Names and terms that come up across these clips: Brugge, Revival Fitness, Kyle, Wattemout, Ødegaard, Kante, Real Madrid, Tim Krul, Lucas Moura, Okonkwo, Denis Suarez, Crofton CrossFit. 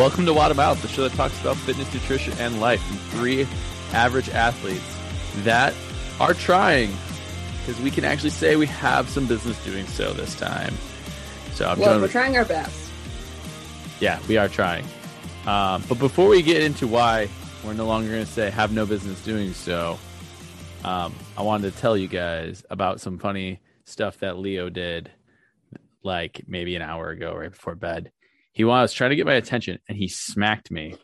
Welcome to Wattemout, the show that talks about fitness, nutrition, and life from three average athletes that are trying, because we can actually say we have some business doing so this time. So we're trying our best. Yeah, we are trying. But before we get into why we're no longer going to say have no business doing so, I wanted to tell you guys about some funny stuff that Leo did like maybe an hour ago right before bed. He was trying to get my attention and he smacked me.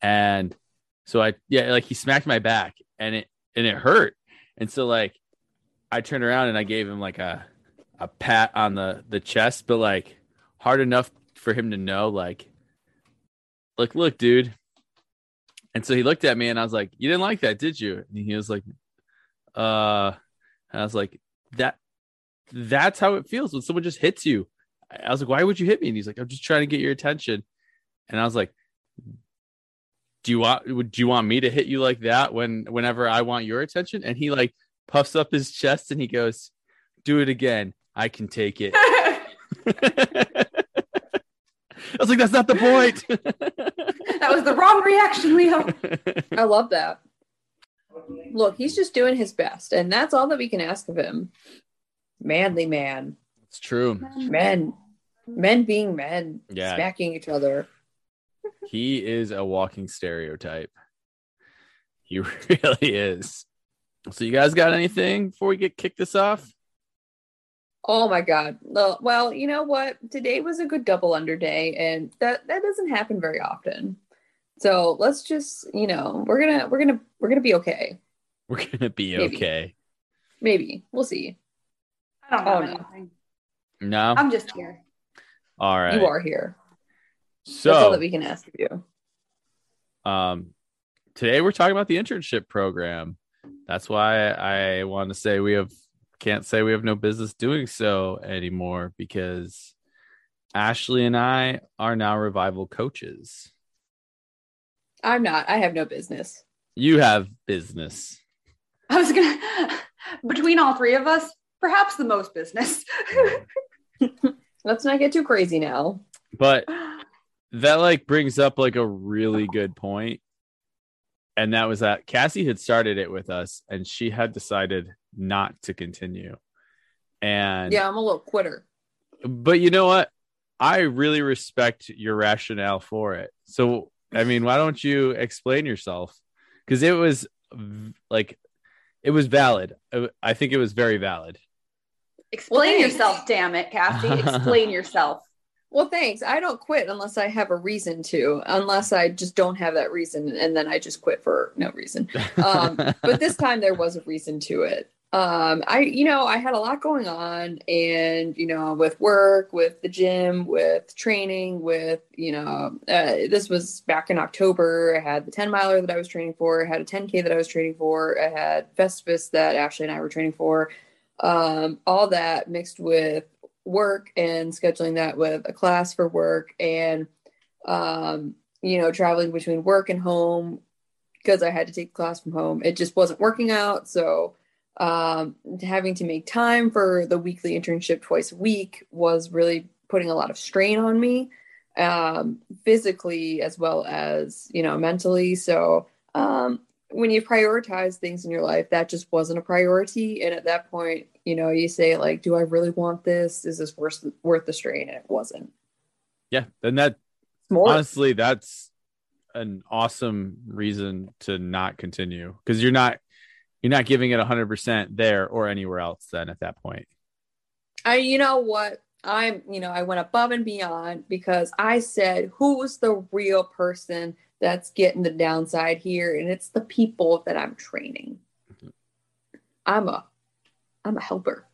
And so he smacked my back and it hurt. And so like I turned around and I gave him like a pat on the chest, but like hard enough for him to know like, look, dude. And so he looked at me and I was like, you didn't like that, did you? And he was like, and I was like, that's how it feels when someone just hits you. I was like, why would you hit me? And he's like, I'm just trying to get your attention. And I was like, do you want me to hit you like that whenever I want your attention? And he like puffs up his chest and he goes, do it again. I can take it. I was like, that's not the point. That was the wrong reaction, Leo. I love that. Look, he's just doing his best, and that's all that we can ask of him. Manly man. It's true. Men being men, yeah. Smacking each other. He is a walking stereotype. He really is. So you guys got anything before we kick this off? Oh my God. Well, you know what? Today was a good double under day, and that doesn't happen very often. So let's just, we're gonna be okay. We're gonna be okay. Maybe. We'll see. I don't know anything. No, I'm just here. All right, you are here. So that's all that we can ask of you. Today we're talking about the internship program. That's why I want to say we can't say we have no business doing so anymore, because Ashley and I are now Revival coaches. I'm not. I have no business. You have business. I was gonna between all three of us, perhaps the most business. Let's not get too crazy now. But that like brings up like a really good point. And that was that Cassie had started it with us and she had decided not to continue. And yeah, I'm a little quitter. But you know what? I really respect your rationale for it. So, I mean, why don't you explain yourself? Because it was like, it was valid. I think it was very valid. Explain yourself, damn it, Kathy. Explain yourself. Well, thanks. I don't quit unless I have a reason to, unless I just don't have that reason. And then I just quit for no reason. But this time there was a reason to it. I had a lot going on, and, with work, with the gym, with training, with, this was back in October. I had the 10 miler that I was training for. I had a 10K that I was training for. I had Festivus that Ashley and I were training for. All that mixed with work and scheduling that with a class for work and, traveling between work and home because I had to take class from home. It just wasn't working out. So, having to make time for the weekly internship twice a week was really putting a lot of strain on me, physically as well as, mentally. So, when you prioritize things in your life, that just wasn't a priority. And at that point, you say like, do I really want this? Is this worth the strain? And it wasn't. Yeah. And that honestly, that's an awesome reason to not continue. Cause you're not giving it 100% there or anywhere else. Then at that point, I went above and beyond because I said, who's the real person that's getting the downside here? And it's the people that I'm training. Mm-hmm. I'm a helper.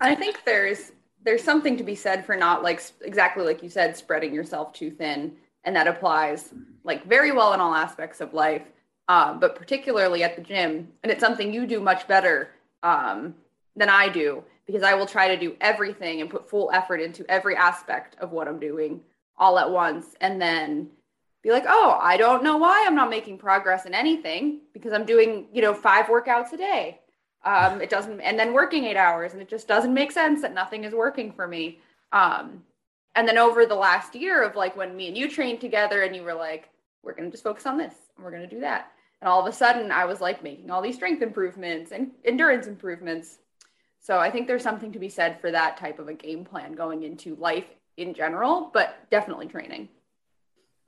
I think there's something to be said for not like exactly like you said, spreading yourself too thin. And that applies like very well in all aspects of life. But particularly at the gym, and it's something you do much better than I do, because I will try to do everything and put full effort into every aspect of what I'm doing all at once. And then be like, oh, I don't know why I'm not making progress in anything, because I'm doing, 5 workouts a day. It doesn't, and then working 8 hours, and it just doesn't make sense that nothing is working for me. And then over the last year of like when me and you trained together and you were like, we're going to just focus on this and we're going to do that. And all of a sudden I was like making all these strength improvements and endurance improvements. So I think there's something to be said for that type of a game plan going into life in general, but definitely training.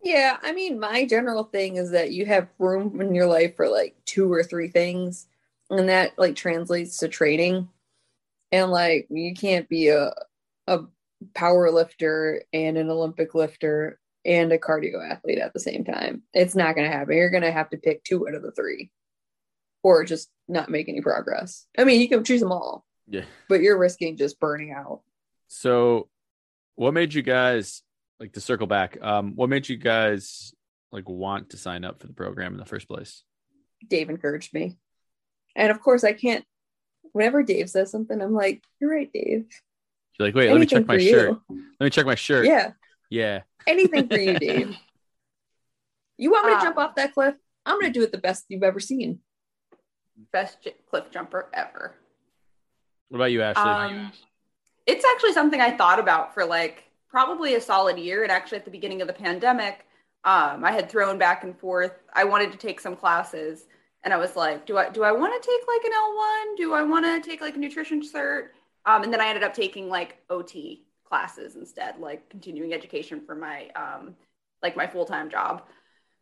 Yeah. I mean, my general thing is that you have room in your life for like 2 or 3 things, and that like translates to training. And like, you can't be a power lifter and an Olympic lifter and a cardio athlete at the same time. It's not going to happen. You're going to have to pick 2 out of the 3 or just not make any progress. I mean, you can choose them all, yeah, but you're risking just burning out. So what made you guys, like, to circle back, what made you guys like want to sign up for the program in the first place? Dave encouraged me. And of course I can't, whenever Dave says something, I'm like, you're right, Dave. You're like, wait, anything, let me check my shirt. Yeah. Yeah. Anything for you, Dave. You want me to jump off that cliff? I'm going to do it the best you've ever seen. Best cliff jumper ever. What about you, Ashley? It's actually something I thought about for like probably a solid year. And actually at the beginning of the pandemic, I had thrown back and forth. I wanted to take some classes and I was like, do I want to take like an L1? Do I want to take like a nutrition cert? And then I ended up taking like OT classes instead, like continuing education for my, like my full-time job.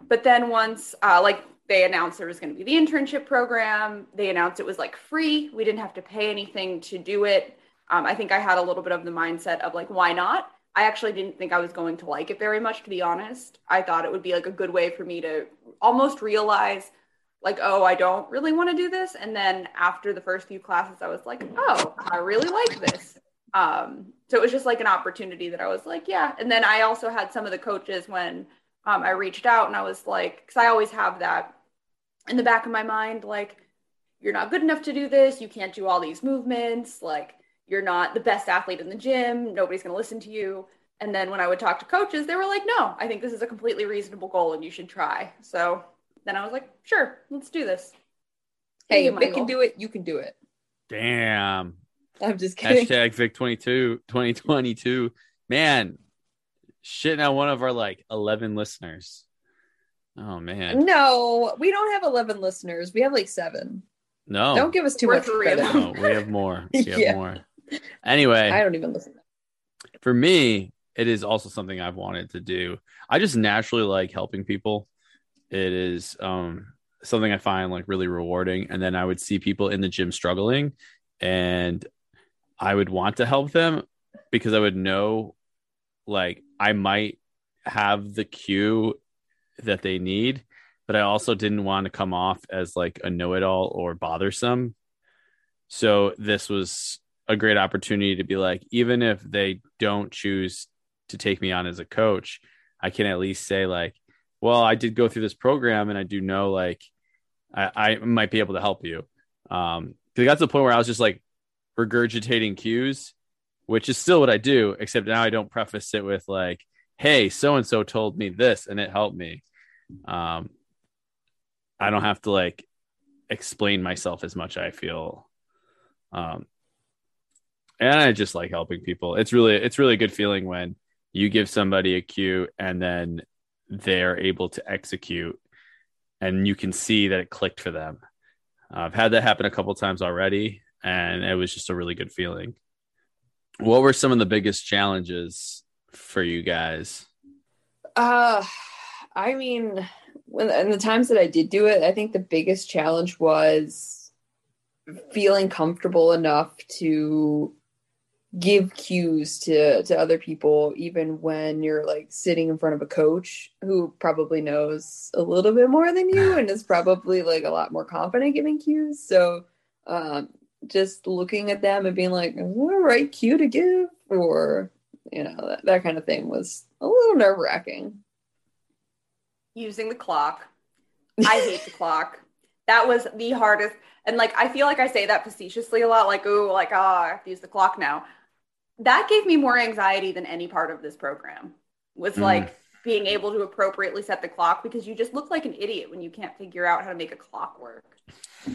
But then once, like they announced there was going to be the internship program, they announced it was like free. We didn't have to pay anything to do it. I think I had a little bit of the mindset of like, why not? I actually didn't think I was going to like it very much, to be honest. I thought it would be like a good way for me to almost realize like, oh, I don't really want to do this. And then after the first few classes, I was like, oh, I really like this. So it was just like an opportunity that I was like, yeah. And then I also had some of the coaches when I reached out and I was like, because I always have that in the back of my mind, like, you're not good enough to do this. You can't do all these movements. Like, you're not the best athlete in the gym. Nobody's going to listen to you. And then when I would talk to coaches, they were like, no, I think this is a completely reasonable goal and you should try. So then I was like, sure, let's do this. Hey, if they can do it, you can do it. Damn. I'm just kidding. Hashtag Vic 2022. Man, shitting on one of our like 11 listeners. Oh, man. No, we don't have 11 listeners. We have like 7. No. Don't give us too much credit. No, we have more. We have more. Anyway. I don't even listen. For me, it is also something I've wanted to do. I just naturally like helping people. It is something I find like really rewarding. And then I would see people in the gym struggling and I would want to help them because I would know like I might have the cue that they need, but I also didn't want to come off as like a know-it-all or bothersome. So this was a great opportunity to be like, even if they don't choose to take me on as a coach, I can at least say like, well, I did go through this program and I do know, like, I might be able to help you. It got to the point where I was just like regurgitating cues, which is still what I do, except now I don't preface it with like, hey, so-and-so told me this and it helped me. I don't have to like explain myself as much, I feel. And I just like helping people. It's really a good feeling when you give somebody a cue and then they're able to execute and you can see that it clicked for them. I've had that happen a couple of times already and it was just a really good feeling. What were some of the biggest challenges for you guys? I mean, in the times that I did do it, I think the biggest challenge was feeling comfortable enough to give cues to other people, even when you're like sitting in front of a coach who probably knows a little bit more than you and is probably like a lot more confident giving cues. So just looking at them and being like, is that a right cue to give? Or, you know, that kind of thing was a little nerve wracking. Using the clock. I hate the clock. That was the hardest. And like, I feel like I say that facetiously a lot, like, oh, like, I have to use the clock now. That gave me more anxiety than any part of this program was like being able to appropriately set the clock, because you just look like an idiot when you can't figure out how to make a clock work.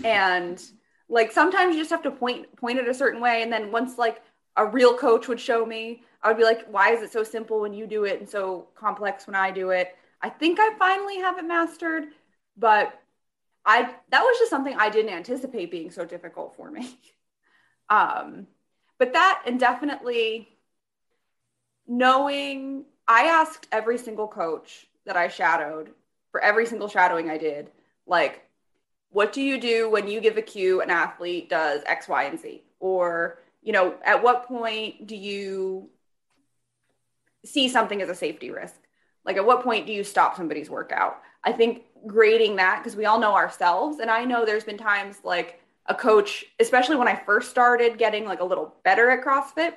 And like, sometimes you just have to point it a certain way. And then once like a real coach would show me, I would be like, why is it so simple when you do it and so complex when I do it? I think I finally have it mastered, but that was just something I didn't anticipate being so difficult for me. But that, and definitely knowing, I asked every single coach that I shadowed, for every single shadowing I did, like, what do you do when you give a cue an athlete does X, Y, and Z? Or, you know, at what point do you see something as a safety risk? Like, at what point do you stop somebody's workout? I think grading that, because we all know ourselves. And I know there's been times like a coach, especially when I first started getting like a little better at CrossFit,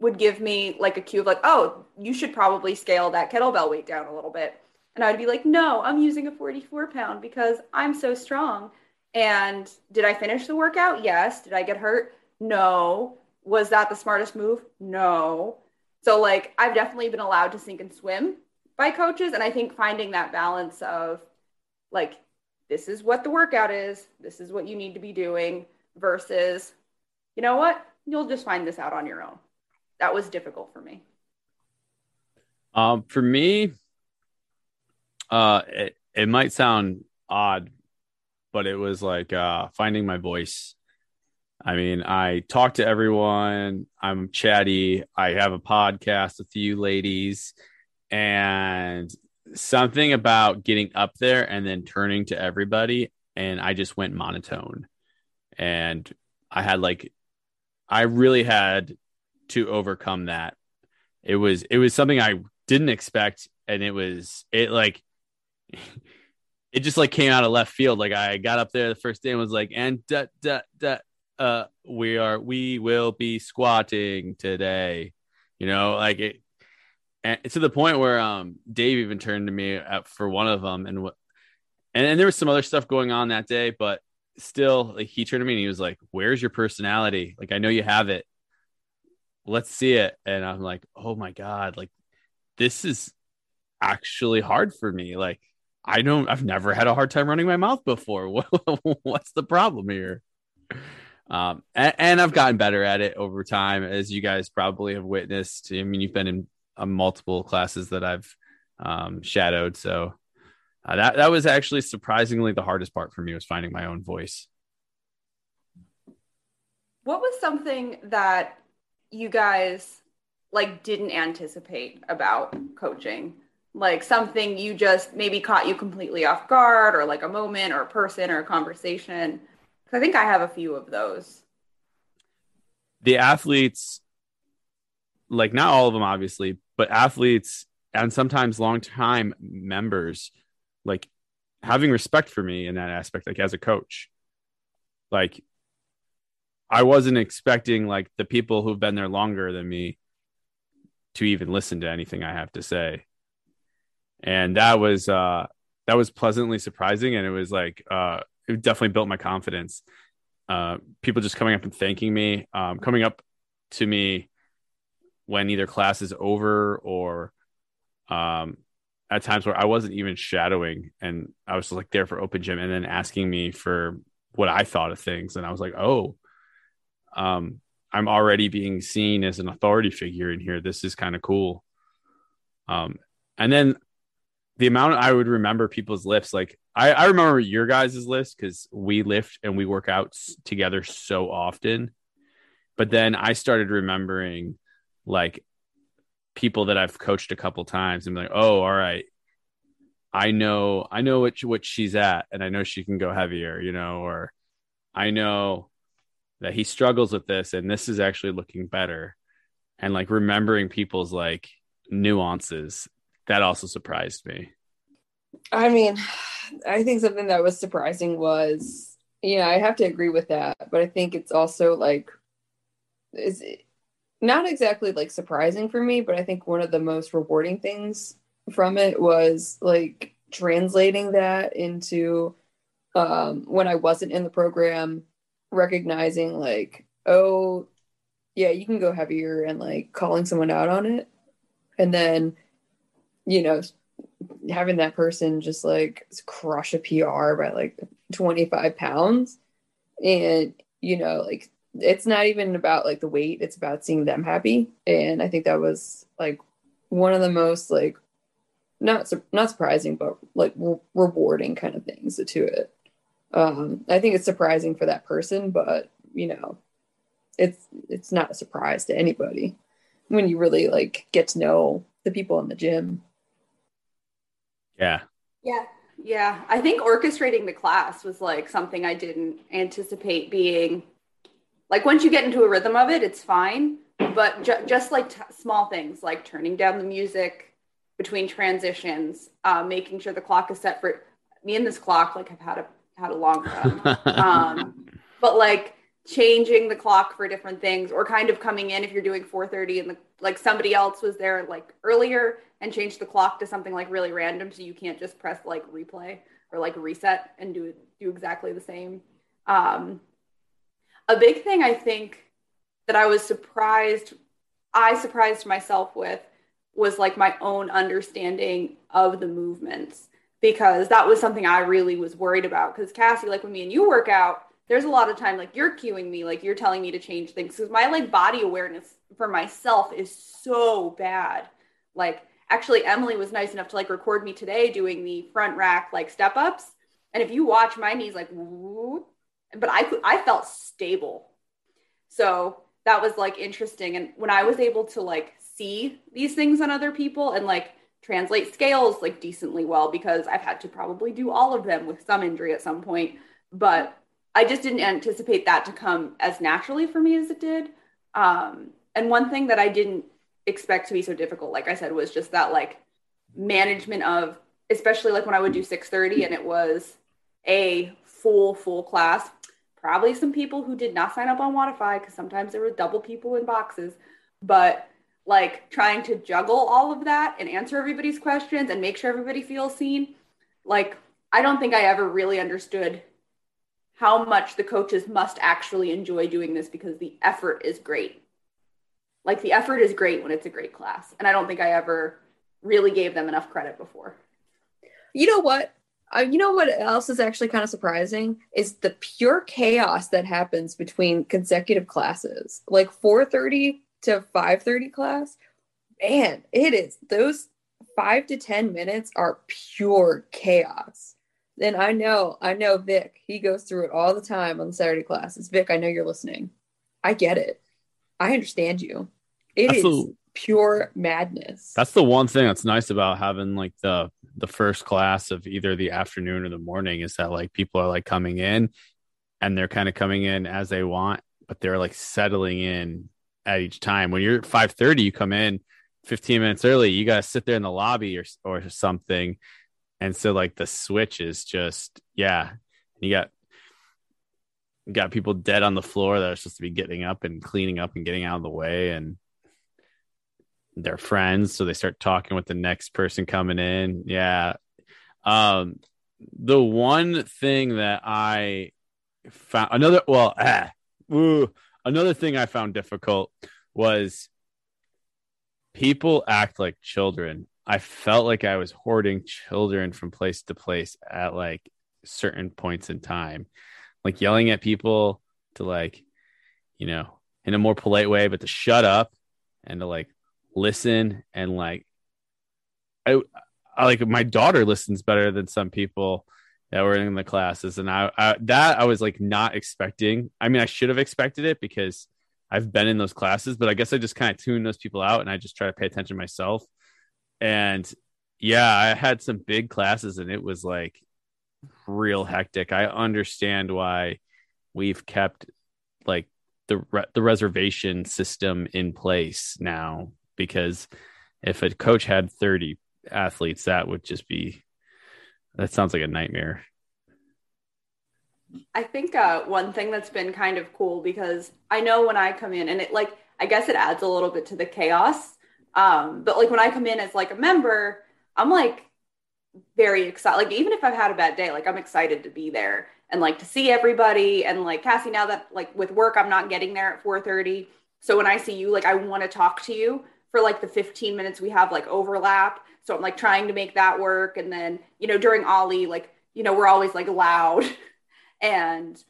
would give me like a cue of like, oh, you should probably scale that kettlebell weight down a little bit. And I would be like, no, I'm using a 44 pound because I'm so strong. And did I finish the workout? Yes. Did I get hurt? No. Was that the smartest move? No. So like, I've definitely been allowed to sink and swim by coaches. And I think finding that balance of like, this is what the workout is, this is what you need to be doing, versus, you know what, you'll just find this out on your own. That was difficult for me. For me, it might sound odd, but it was like finding my voice. I mean, I talk to everyone. I'm chatty. I have a podcast with you ladies, and something about getting up there and then turning to everybody. And I just went monotone, and I really had to overcome that. It was something I didn't expect. And it just like came out of left field. Like, I got up there the first day and was like, and we will be squatting today, you know, like it. And to the point where Dave even turned to me for one of them, and there was some other stuff going on that day, but still, like, he turned to me and he was like, "Where's your personality? Like, I know you have it. Let's see it." And I'm like, "Oh my God! Like, this is actually hard for me. Like, I've never had a hard time running my mouth before. What's the problem here?" And I've gotten better at it over time, as you guys probably have witnessed. I mean, you've been in multiple classes that I've shadowed. So that was actually surprisingly the hardest part for me, was finding my own voice. What was something that you guys like didn't anticipate about coaching? Like something you just maybe caught you completely off guard, or like a moment or a person or a conversation? Because I think I have a few of those. The athletes, like not all of them, obviously, but athletes and sometimes longtime members, like having respect for me in that aspect, like as a coach, like I wasn't expecting like the people who've been there longer than me to even listen to anything I have to say. And that was pleasantly surprising. And it was like, it definitely built my confidence. People just coming up and thanking me, coming up to me when either class is over, or at times where I wasn't even shadowing and I was just like there for open gym, and then asking me for what I thought of things. And I was like, oh, I'm already being seen as an authority figure in here. This is kind of cool. And then the amount I would remember people's lifts, like I remember your guys' lifts because we lift and we work out together so often. But then I started remembering like people that I've coached a couple times and be like, oh, all right, I know what she's at, and I know she can go heavier, you know, or I know that he struggles with this and this is actually looking better. And like remembering people's like nuances, that also surprised me. I mean, I think something that was surprising was, you know, I have to agree with that, but I think it's also like, not exactly like surprising for me, but I think one of the most rewarding things from it was like translating that into when I wasn't in the program, recognizing like, oh yeah, you can go heavier, and like calling someone out on it. And then, you know, having that person just like crush a PR by like 25 pounds, and, you know, like it's not even about like the weight, it's about seeing them happy. And I think that was like one of the most like not surprising, but like rewarding kind of things to it. I think it's surprising for that person, but you know, it's not a surprise to anybody when you really like get to know the people in the gym. Yeah. I think orchestrating the class was like something I didn't anticipate being like, once you get into a rhythm of it, it's fine. But just like small things like turning down the music between transitions, making sure the clock is set for me and this clock, like I've had a long run. But like changing the clock for different things, or kind of coming in if you're doing 4:30 and like somebody else was there like earlier and changed the clock to something like really random, so you can't just press like replay or like reset and do exactly the same. A big thing I think that I surprised myself with was like my own understanding of the movements, because that was something I really was worried about. Because Cassie, like when me and you work out, there's a lot of time, like you're cueing me, like you're telling me to change things. Cause my like body awareness for myself is so bad. Like actually Emily was nice enough to like record me today doing the front rack, like step ups. And if you watch my knees, like, woo, but I felt stable. So that was like interesting. And when I was able to like see these things on other people and like translate scales like decently well, because I've had to probably do all of them with some injury at some point, but I just didn't anticipate that to come as naturally for me as it did. And one thing that I didn't expect to be so difficult, like I said, was just that like management of, especially like when I would do 6:30 and it was a full class, probably some people who did not sign up on Wattify, because sometimes there were double people in boxes, but like trying to juggle all of that and answer everybody's questions and make sure everybody feels seen. Like, I don't think I ever really understood how much the coaches must actually enjoy doing this, because the effort is great. Like the effort is great when it's a great class. And I don't think I ever really gave them enough credit before. You know what? You know what else is actually kind of surprising is the pure chaos that happens between consecutive classes, like 4:30 to 5:30 class. Man, it is. Those 5 to 10 minutes are pure chaos. Then I know Vic, he goes through it all the time on the Saturday classes. Vic, I know you're listening. I get it. I understand you. That's pure madness. That's the one thing that's nice about having like the first class of either the afternoon or the morning, is that like people are like coming in and they're kind of coming in as they want, but they're like settling in at each time. When you're at 5:30, you come in 15 minutes early, you got to sit there in the lobby or something. And so like the switch is just, yeah, you got people dead on the floor that are supposed to be getting up and cleaning up and getting out of the way, and they're friends, so they start talking with the next person coming in. Yeah. The one thing that I found another thing I found difficult was people act like children. I felt like I was hoarding children from place to place at like certain points in time, like yelling at people to like, you know, in a more polite way, but to shut up and to like listen. And like, I like my daughter listens better than some people that were in the classes. And I was like not expecting. I mean, I should have expected it because I've been in those classes, but I guess I just kind of tune those people out and I just try to pay attention myself. And yeah, I had some big classes and it was like real hectic. I understand why we've kept like the reservation system in place now, because if a coach had 30 athletes, that sounds like a nightmare. I think one thing that's been kind of cool, because I know when I come in and it like, I guess it adds a little bit to the chaos. But like when I come in as like a member, I'm like very excited. Like even if I've had a bad day, like I'm excited to be there and like to see everybody. And like Cassie, now that like with work, I'm not getting there at 4:30. So when I see you, like I want to talk to you for like the 15 minutes we have like overlap. So I'm like trying to make that work. And then, you know, during Ollie, like, you know, we're always like loud and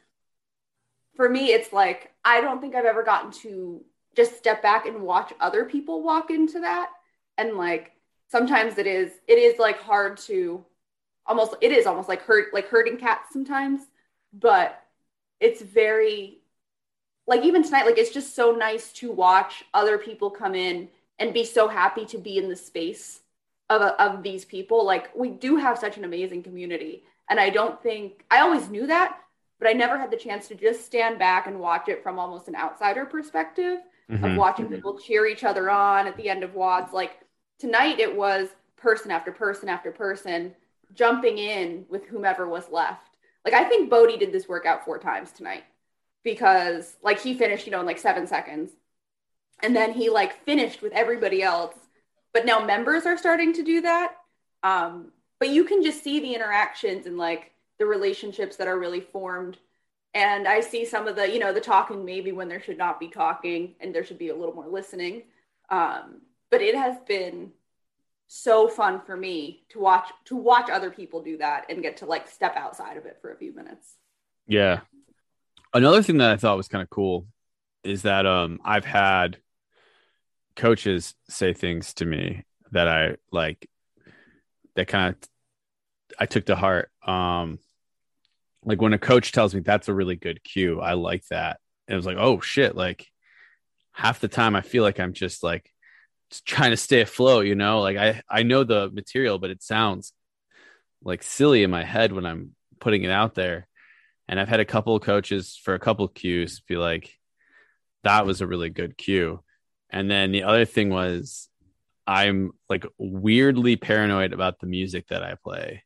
for me, it's like, I don't think I've ever gotten to just step back and watch other people walk into that. And like, sometimes it is like hard to almost, it is almost like herding cats sometimes, but it's very like, even tonight, like, it's just so nice to watch other people come in and be so happy to be in the space of these people. Like, we do have such an amazing community, and I don't think, I always knew that, but I never had the chance to just stand back and watch it from almost an outsider perspective of watching people cheer each other on at the end of WODs. Like tonight, it was person after person after person jumping in with whomever was left. Like, I think Bodhi did this workout 4 times tonight, because like he finished, you know, in like 7 seconds, and then he like finished with everybody else. But now members are starting to do that. But you can just see the interactions and like the relationships that are really formed. And I see some of the, you know, the talking maybe when there should not be talking and there should be a little more listening. But it has been so fun for me to watch other people do that and get to like step outside of it for a few minutes. Yeah. Another thing that I thought was kind of cool is that I've had coaches say things to me that I like, that kind of I took to heart. Like when a coach tells me that's a really good cue, I like that. And it was like, oh shit, like half the time I feel like I'm just like trying to stay afloat, you know, like I know the material, but it sounds like silly in my head when I'm putting it out there. And I've had a couple of coaches for a couple of cues be like, that was a really good cue. And then the other thing was, I'm like weirdly paranoid about the music that I play.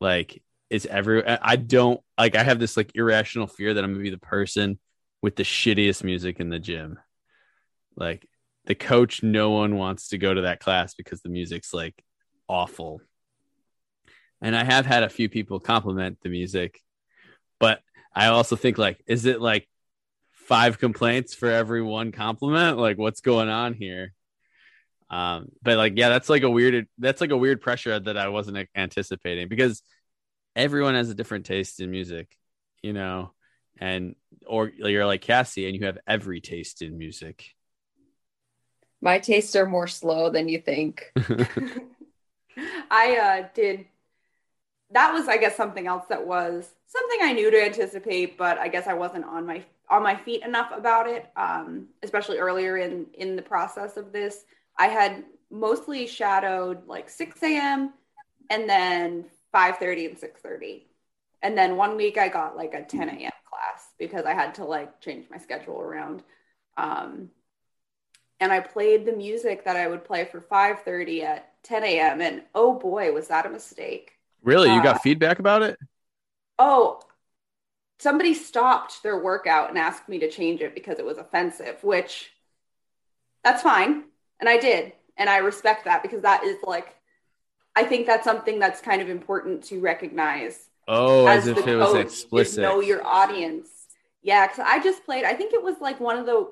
Like I have this like irrational fear that I'm gonna be the person with the shittiest music in the gym. Like the coach, no one wants to go to that class because the music's like awful. And I have had a few people compliment the music, but I also think like, is it like 5 complaints for every 1 compliment? Like what's going on here? But like, yeah, that's like a weird pressure that I wasn't anticipating, because everyone has a different taste in music, you know, and, or you're like Cassie and you have every taste in music. My tastes are more slow than you think. That was, I guess, something else that was something I knew to anticipate, but I guess I wasn't on my feet enough about it, especially earlier in the process of this. I had mostly shadowed like 6 a.m. and then 5:30 and 6:30. And then one week I got like a 10 a.m. class because I had to like change my schedule around. And I played the music that I would play for 5:30 at 10 a.m. And oh boy, was that a mistake. Really? You got feedback about it? Oh, somebody stopped their workout and asked me to change it because it was offensive, which that's fine. And I did. And I respect that, because that is like, I think that's something that's kind of important to recognize. Oh, as if it was explicit. Know your audience. Yeah. Cause I just played, I think it was like one of the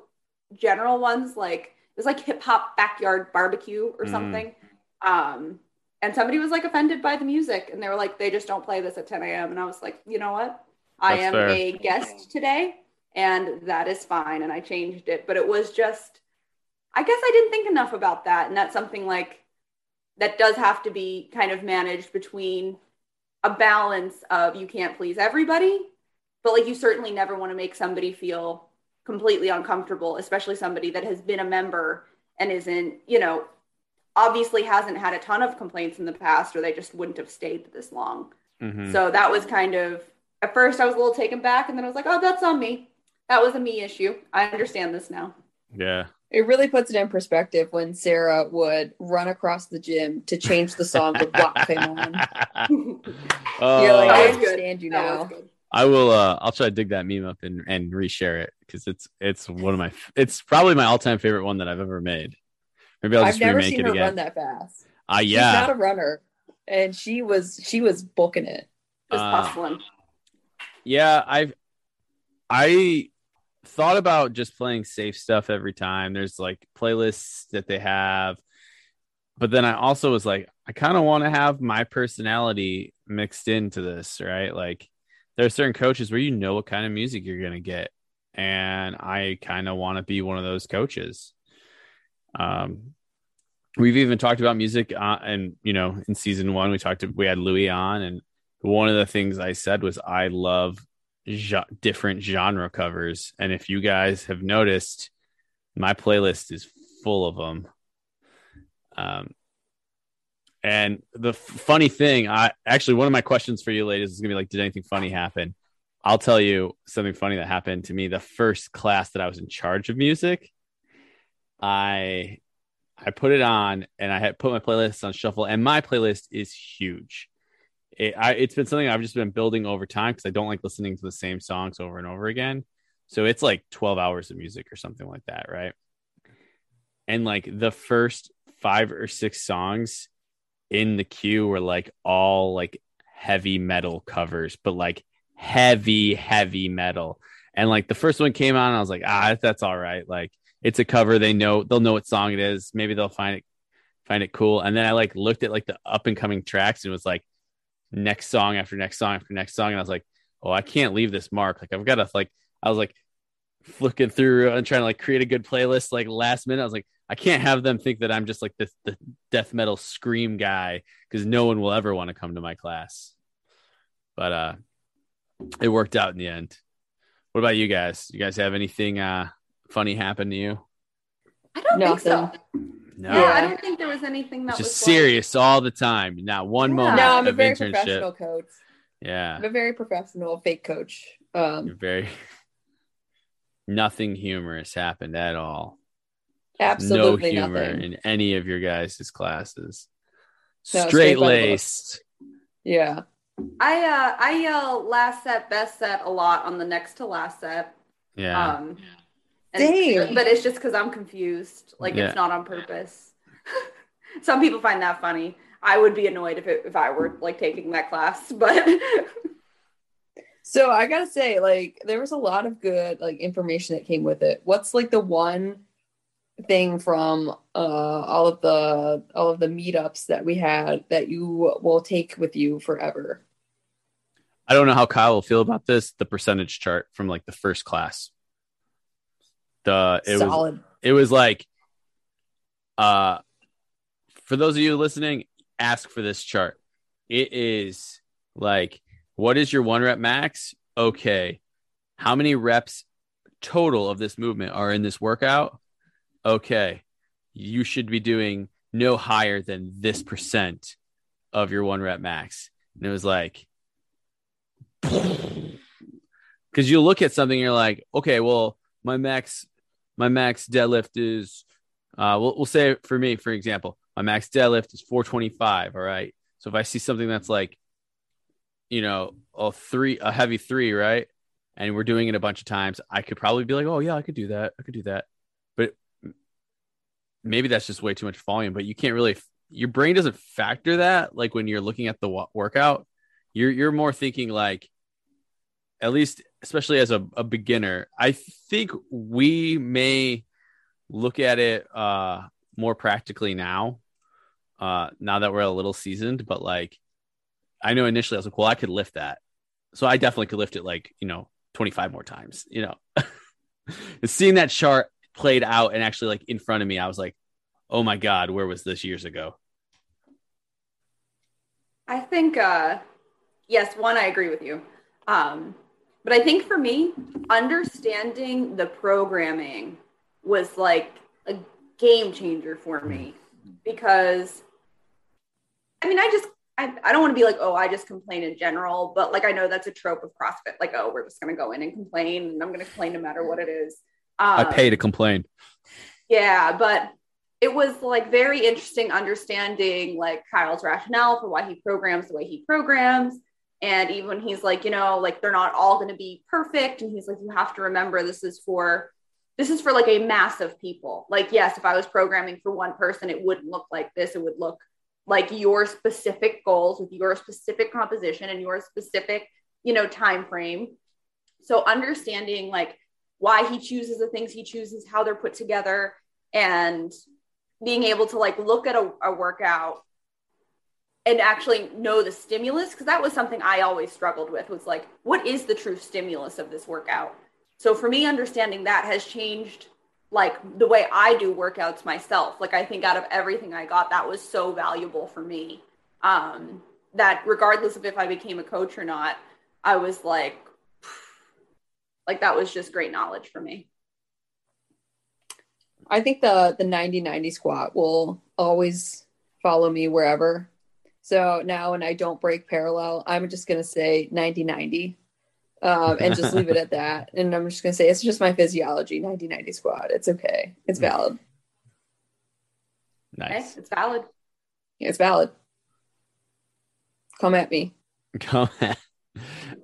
general ones, like it was like hip hop backyard barbecue or something. And somebody was like offended by the music, and they were like, they just don't play this at 10 a.m. And I was like, you know what? I am a guest today, and that is fine. And I changed it, but it was just, I guess I didn't think enough about that. And that's something like that does have to be kind of managed between a balance of you can't please everybody, but like you certainly never want to make somebody feel completely uncomfortable, especially somebody that has been a member and isn't, you know, obviously hasn't had a ton of complaints in the past, or they just wouldn't have stayed this long. So that was kind of, at first I was a little taken back, and then I was like, oh, that's on me. That was a me issue. I understand this now. Yeah. It really puts it in perspective when Sarah would run across the gym to change the song with Wattemout. Oh, you're like, I understand you now. I will, I'll try to dig that meme up and reshare it, because it's one of my, it's probably my all time favorite one that I've ever made. Maybe I'll just remake it again. I've never seen her run that fast. Yeah. She's not a runner, and she was booking it. Just hustling. Yeah, I thought about just playing safe stuff every time. There's like playlists that they have, but then I also was like, I kind of want to have my personality mixed into this, right? Like, there are certain coaches where you know what kind of music you're going to get. And I kind of want to be one of those coaches. We've even talked about music and, you know, in season one, we had Louis on, and one of the things I said was I love different genre covers. And if you guys have noticed, my playlist is full of them. And the funny thing, one of my questions for you ladies is going to be like, did anything funny happen? I'll tell you something funny that happened to me. The first class that I was in charge of music, I put it on, and I had put my playlist on shuffle, and my playlist is huge. It's been something I've just been building over time, because I don't like listening to the same songs over and over again. So it's like 12 hours of music or something like that, right? And like the first 5 or 6 songs in the queue were like all like heavy metal covers, but like heavy metal. And like the first one came out, and I was like, that's all right. Like, it's a cover. They'll know what song it is. Maybe they'll find it cool. And then I like looked at like the up and coming tracks, and it was like next song after next song after next song. And I was like, oh, I can't leave this mark. Like, I've got to like, I was like flicking through and trying to like create a good playlist. Like last minute, I was like, I can't have them think that I'm just like the death metal scream guy, because no one will ever want to come to my class. But it worked out in the end. What about you guys? You guys have anything funny happened to you? I don't think so. No, yeah, I don't think there was anything that was just serious all the time. Not one moment. No, I'm a very professional coach. Yeah, I'm a very professional fake coach. Nothing humorous happened at all. Absolutely no humor nothing in any of your guys' classes. No, straight-laced. Yeah, I yell last set, best set a lot on the next to last set. Yeah. Dang. But it's just because I'm confused. Like, yeah. It's not on purpose. Some people find that funny. I would be annoyed if I were like taking that class, but so I gotta say, like, there was a lot of good like information that came with it. What's like the one thing from all of the meetups that we had that you will take with you forever? I don't know how Kyle will feel about this. The percentage chart from like the first class. Solid. It was like, for those of you listening, ask for this chart. It is like, what is your 1 rep max? Okay. How many reps total of this movement are in this workout? Okay. You should be doing no higher than this % of your 1 rep max. And it was like, because you look at something, you're like, okay, well, my max deadlift is, we'll say for me, for example, my max deadlift is 425. All right. So if I see something that's like, you know, a heavy 3, right? And we're doing it a bunch of times, I could probably be like, oh yeah, I could do that. But maybe that's just way too much volume, but you can't really, your brain doesn't factor that. Like when you're looking at the workout, you're more thinking like, at least, especially as a beginner, I think we may look at it more practically now that we're a little seasoned. But like, I know initially I was like, well, I could lift that. So I definitely could lift it like, you know, 25 more times, you know. And seeing that chart played out and actually like in front of me, I was like, oh my God, where was this years ago? I think, yes, one, I agree with you. But I think for me, understanding the programming was like a game changer for me, because I mean, I don't want to be like, oh, I just complain in general, but like, I know that's a trope of CrossFit. Like, oh, we're just going to go in and complain, and I'm going to complain no matter what it is. I pay to complain. Yeah. But it was like very interesting understanding like Kyle's rationale for why he programs the way he programs. And even when he's like, you know, like they're not all going to be perfect. And he's like, you have to remember this is for like a mass of people. Like, yes, if I was programming for one person, it wouldn't look like this. It would look like your specific goals with your specific composition and your specific, you know, time frame. So understanding like why he chooses the things he chooses, how they're put together, and being able to like look at a workout and actually know the stimulus, because that was something I always struggled with, was like, what is the true stimulus of this workout? So for me, understanding that has changed like the way I do workouts myself. Like, I think out of everything I got, that was so valuable for me, that regardless of if I became a coach or not, I was like that was just great knowledge for me. I think the 90-90 squat will always follow me wherever. So now when I don't break parallel, I'm just going to say 90-90 and just leave it at that. And I'm just going to say, it's just my physiology, 90-90 squat. It's okay. It's valid. Nice. Okay, it's valid. Yeah, it's valid. Come at me. Come at.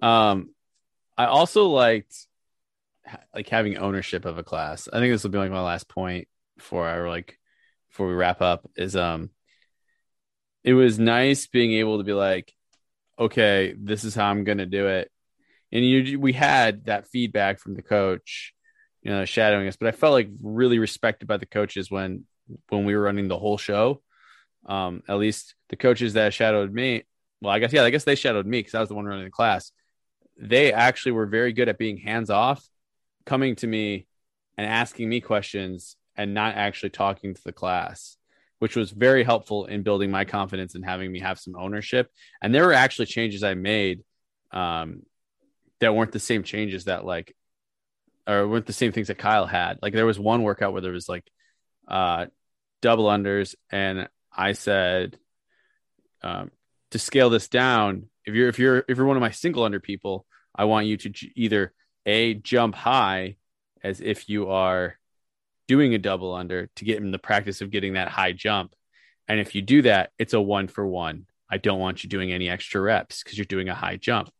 I also liked like having ownership of a class. I think this will be like my last point before we wrap up is, it was nice being able to be like, okay, this is how I'm going to do it. And we had that feedback from the coach, you know, shadowing us, but I felt like really respected by the coaches when we were running the whole show. At least the coaches that shadowed me, well, I guess they shadowed me because I was the one running the class. They actually were very good at being hands-off, coming to me and asking me questions and not actually talking to the class, which was very helpful in building my confidence and having me have some ownership. And there were actually changes I made that weren't the same changes that weren't the same things that Kyle had. Like, there was one workout where there was double unders. And I said, to scale this down, if you're one of my single under people, I want you to either A, jump high as if you are doing a double under to get in the practice of getting that high jump. And if you do that, it's a 1-for-1. I don't want you doing any extra reps because you're doing a high jump.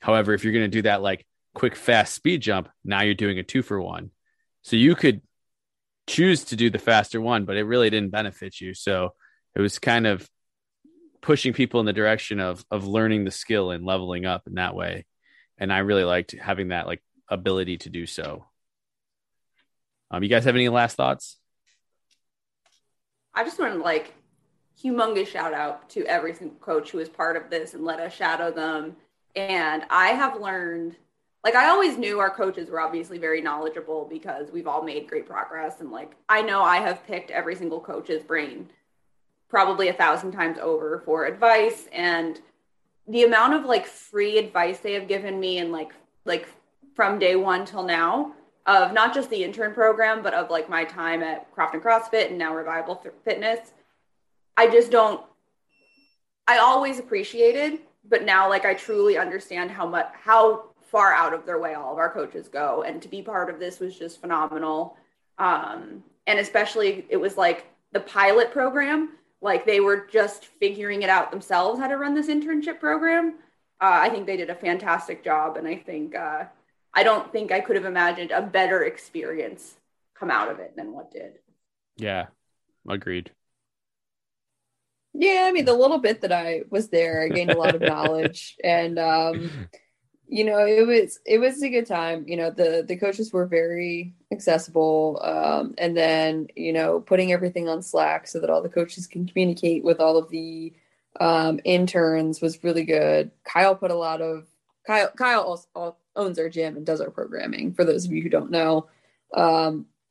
However, if you're going to do that like quick, fast speed jump, now you're doing a 2-for-1. So you could choose to do the faster one, but it really didn't benefit you. So it was kind of pushing people in the direction of learning the skill and leveling up in that way. And I really liked having that like ability to do so. You guys have any last thoughts? I just want to humongous shout out to every single coach who was part of this and let us shadow them. And I have learned, I always knew our coaches were obviously very knowledgeable because we've all made great progress. And I know I have picked every single coach's brain probably 1,000 times over for advice, and the amount of free advice they have given me and from day one till now of not just the intern program, but of my time at Crofton CrossFit and now Revival Fitness. I always appreciated, but now I truly understand how far out of their way all of our coaches go. And to be part of this was just phenomenal. And especially it was the pilot program, they were just figuring it out themselves how to run this internship program. I think they did a fantastic job. And I think, I don't think I could have imagined a better experience come out of it than what did. Yeah, agreed. Yeah, I mean, the little bit that I was there, I gained a lot of knowledge, and it was a good time. You know, the coaches were very accessible, and then putting everything on Slack so that all the coaches can communicate with all of the interns was really good. Kyle also owns our gym and does our programming. For those of you who don't know,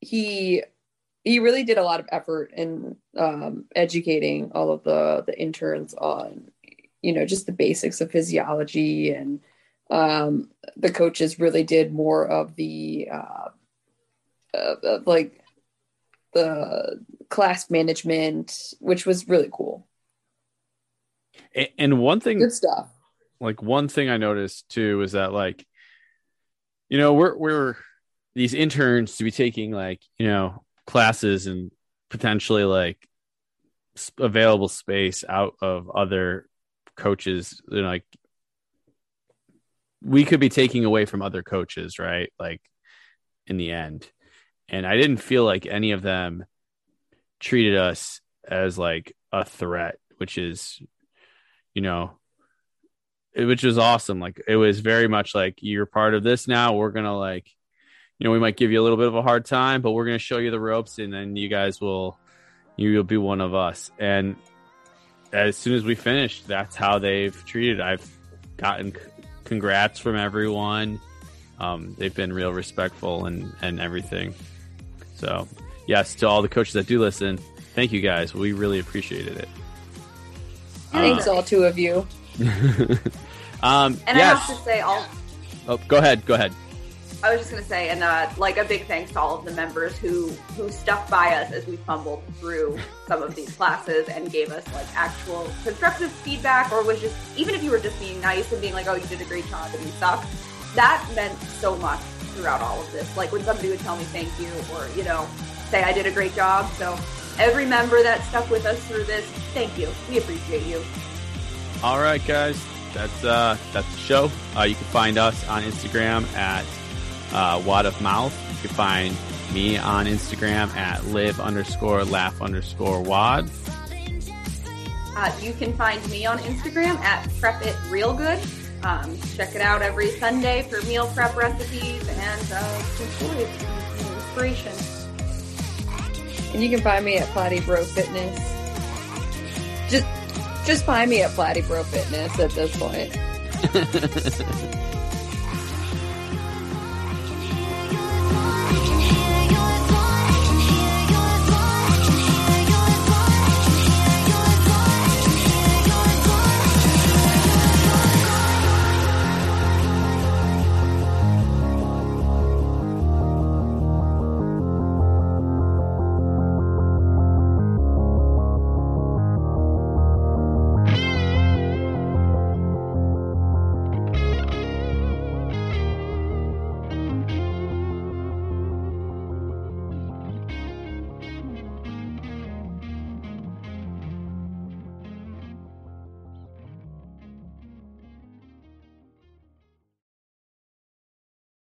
he really did a lot of effort in educating all of the interns on, just the basics of physiology, and the coaches really did more of the the class management, which was really cool. And one thing, good stuff. One thing I noticed too is that we're these interns to be taking classes and potentially available space out of other coaches. We could be taking away from other coaches, right? In the end. And I didn't feel like any of them treated us as a threat, which is, which was awesome. It was very much you're part of this now. We're going to we might give you a little bit of a hard time, but we're going to show you the ropes, and then you'll be one of us. And as soon as we finished, that's how they've treated. I've gotten congrats from everyone. They've been real respectful and everything. So yes, to all the coaches that do listen, thank you guys. We really appreciated it. Thanks all two of you. And yes. I have to say go ahead. I was just going to say, and like a big thanks to all of the members who stuck by us as we fumbled through some of these classes and gave us like actual constructive feedback, or was just, even if you were just being nice and being like, oh, you did a great job and you suck, that meant so much throughout all of this. Like when somebody would tell me thank you or, you know, say I did a great job. So every member that stuck with us through this, thank you. We appreciate you. All right, guys. That's the show. You can find us on Instagram at Wattemout. You can find me on Instagram at live_laugh_wad. You can find me on Instagram at prepitrealgood. Check it out every Sunday for meal prep recipes and tutorials and inspiration. And you can find me at Platy Bro Fitness. Just find me at Platy Bro Fitness at this point.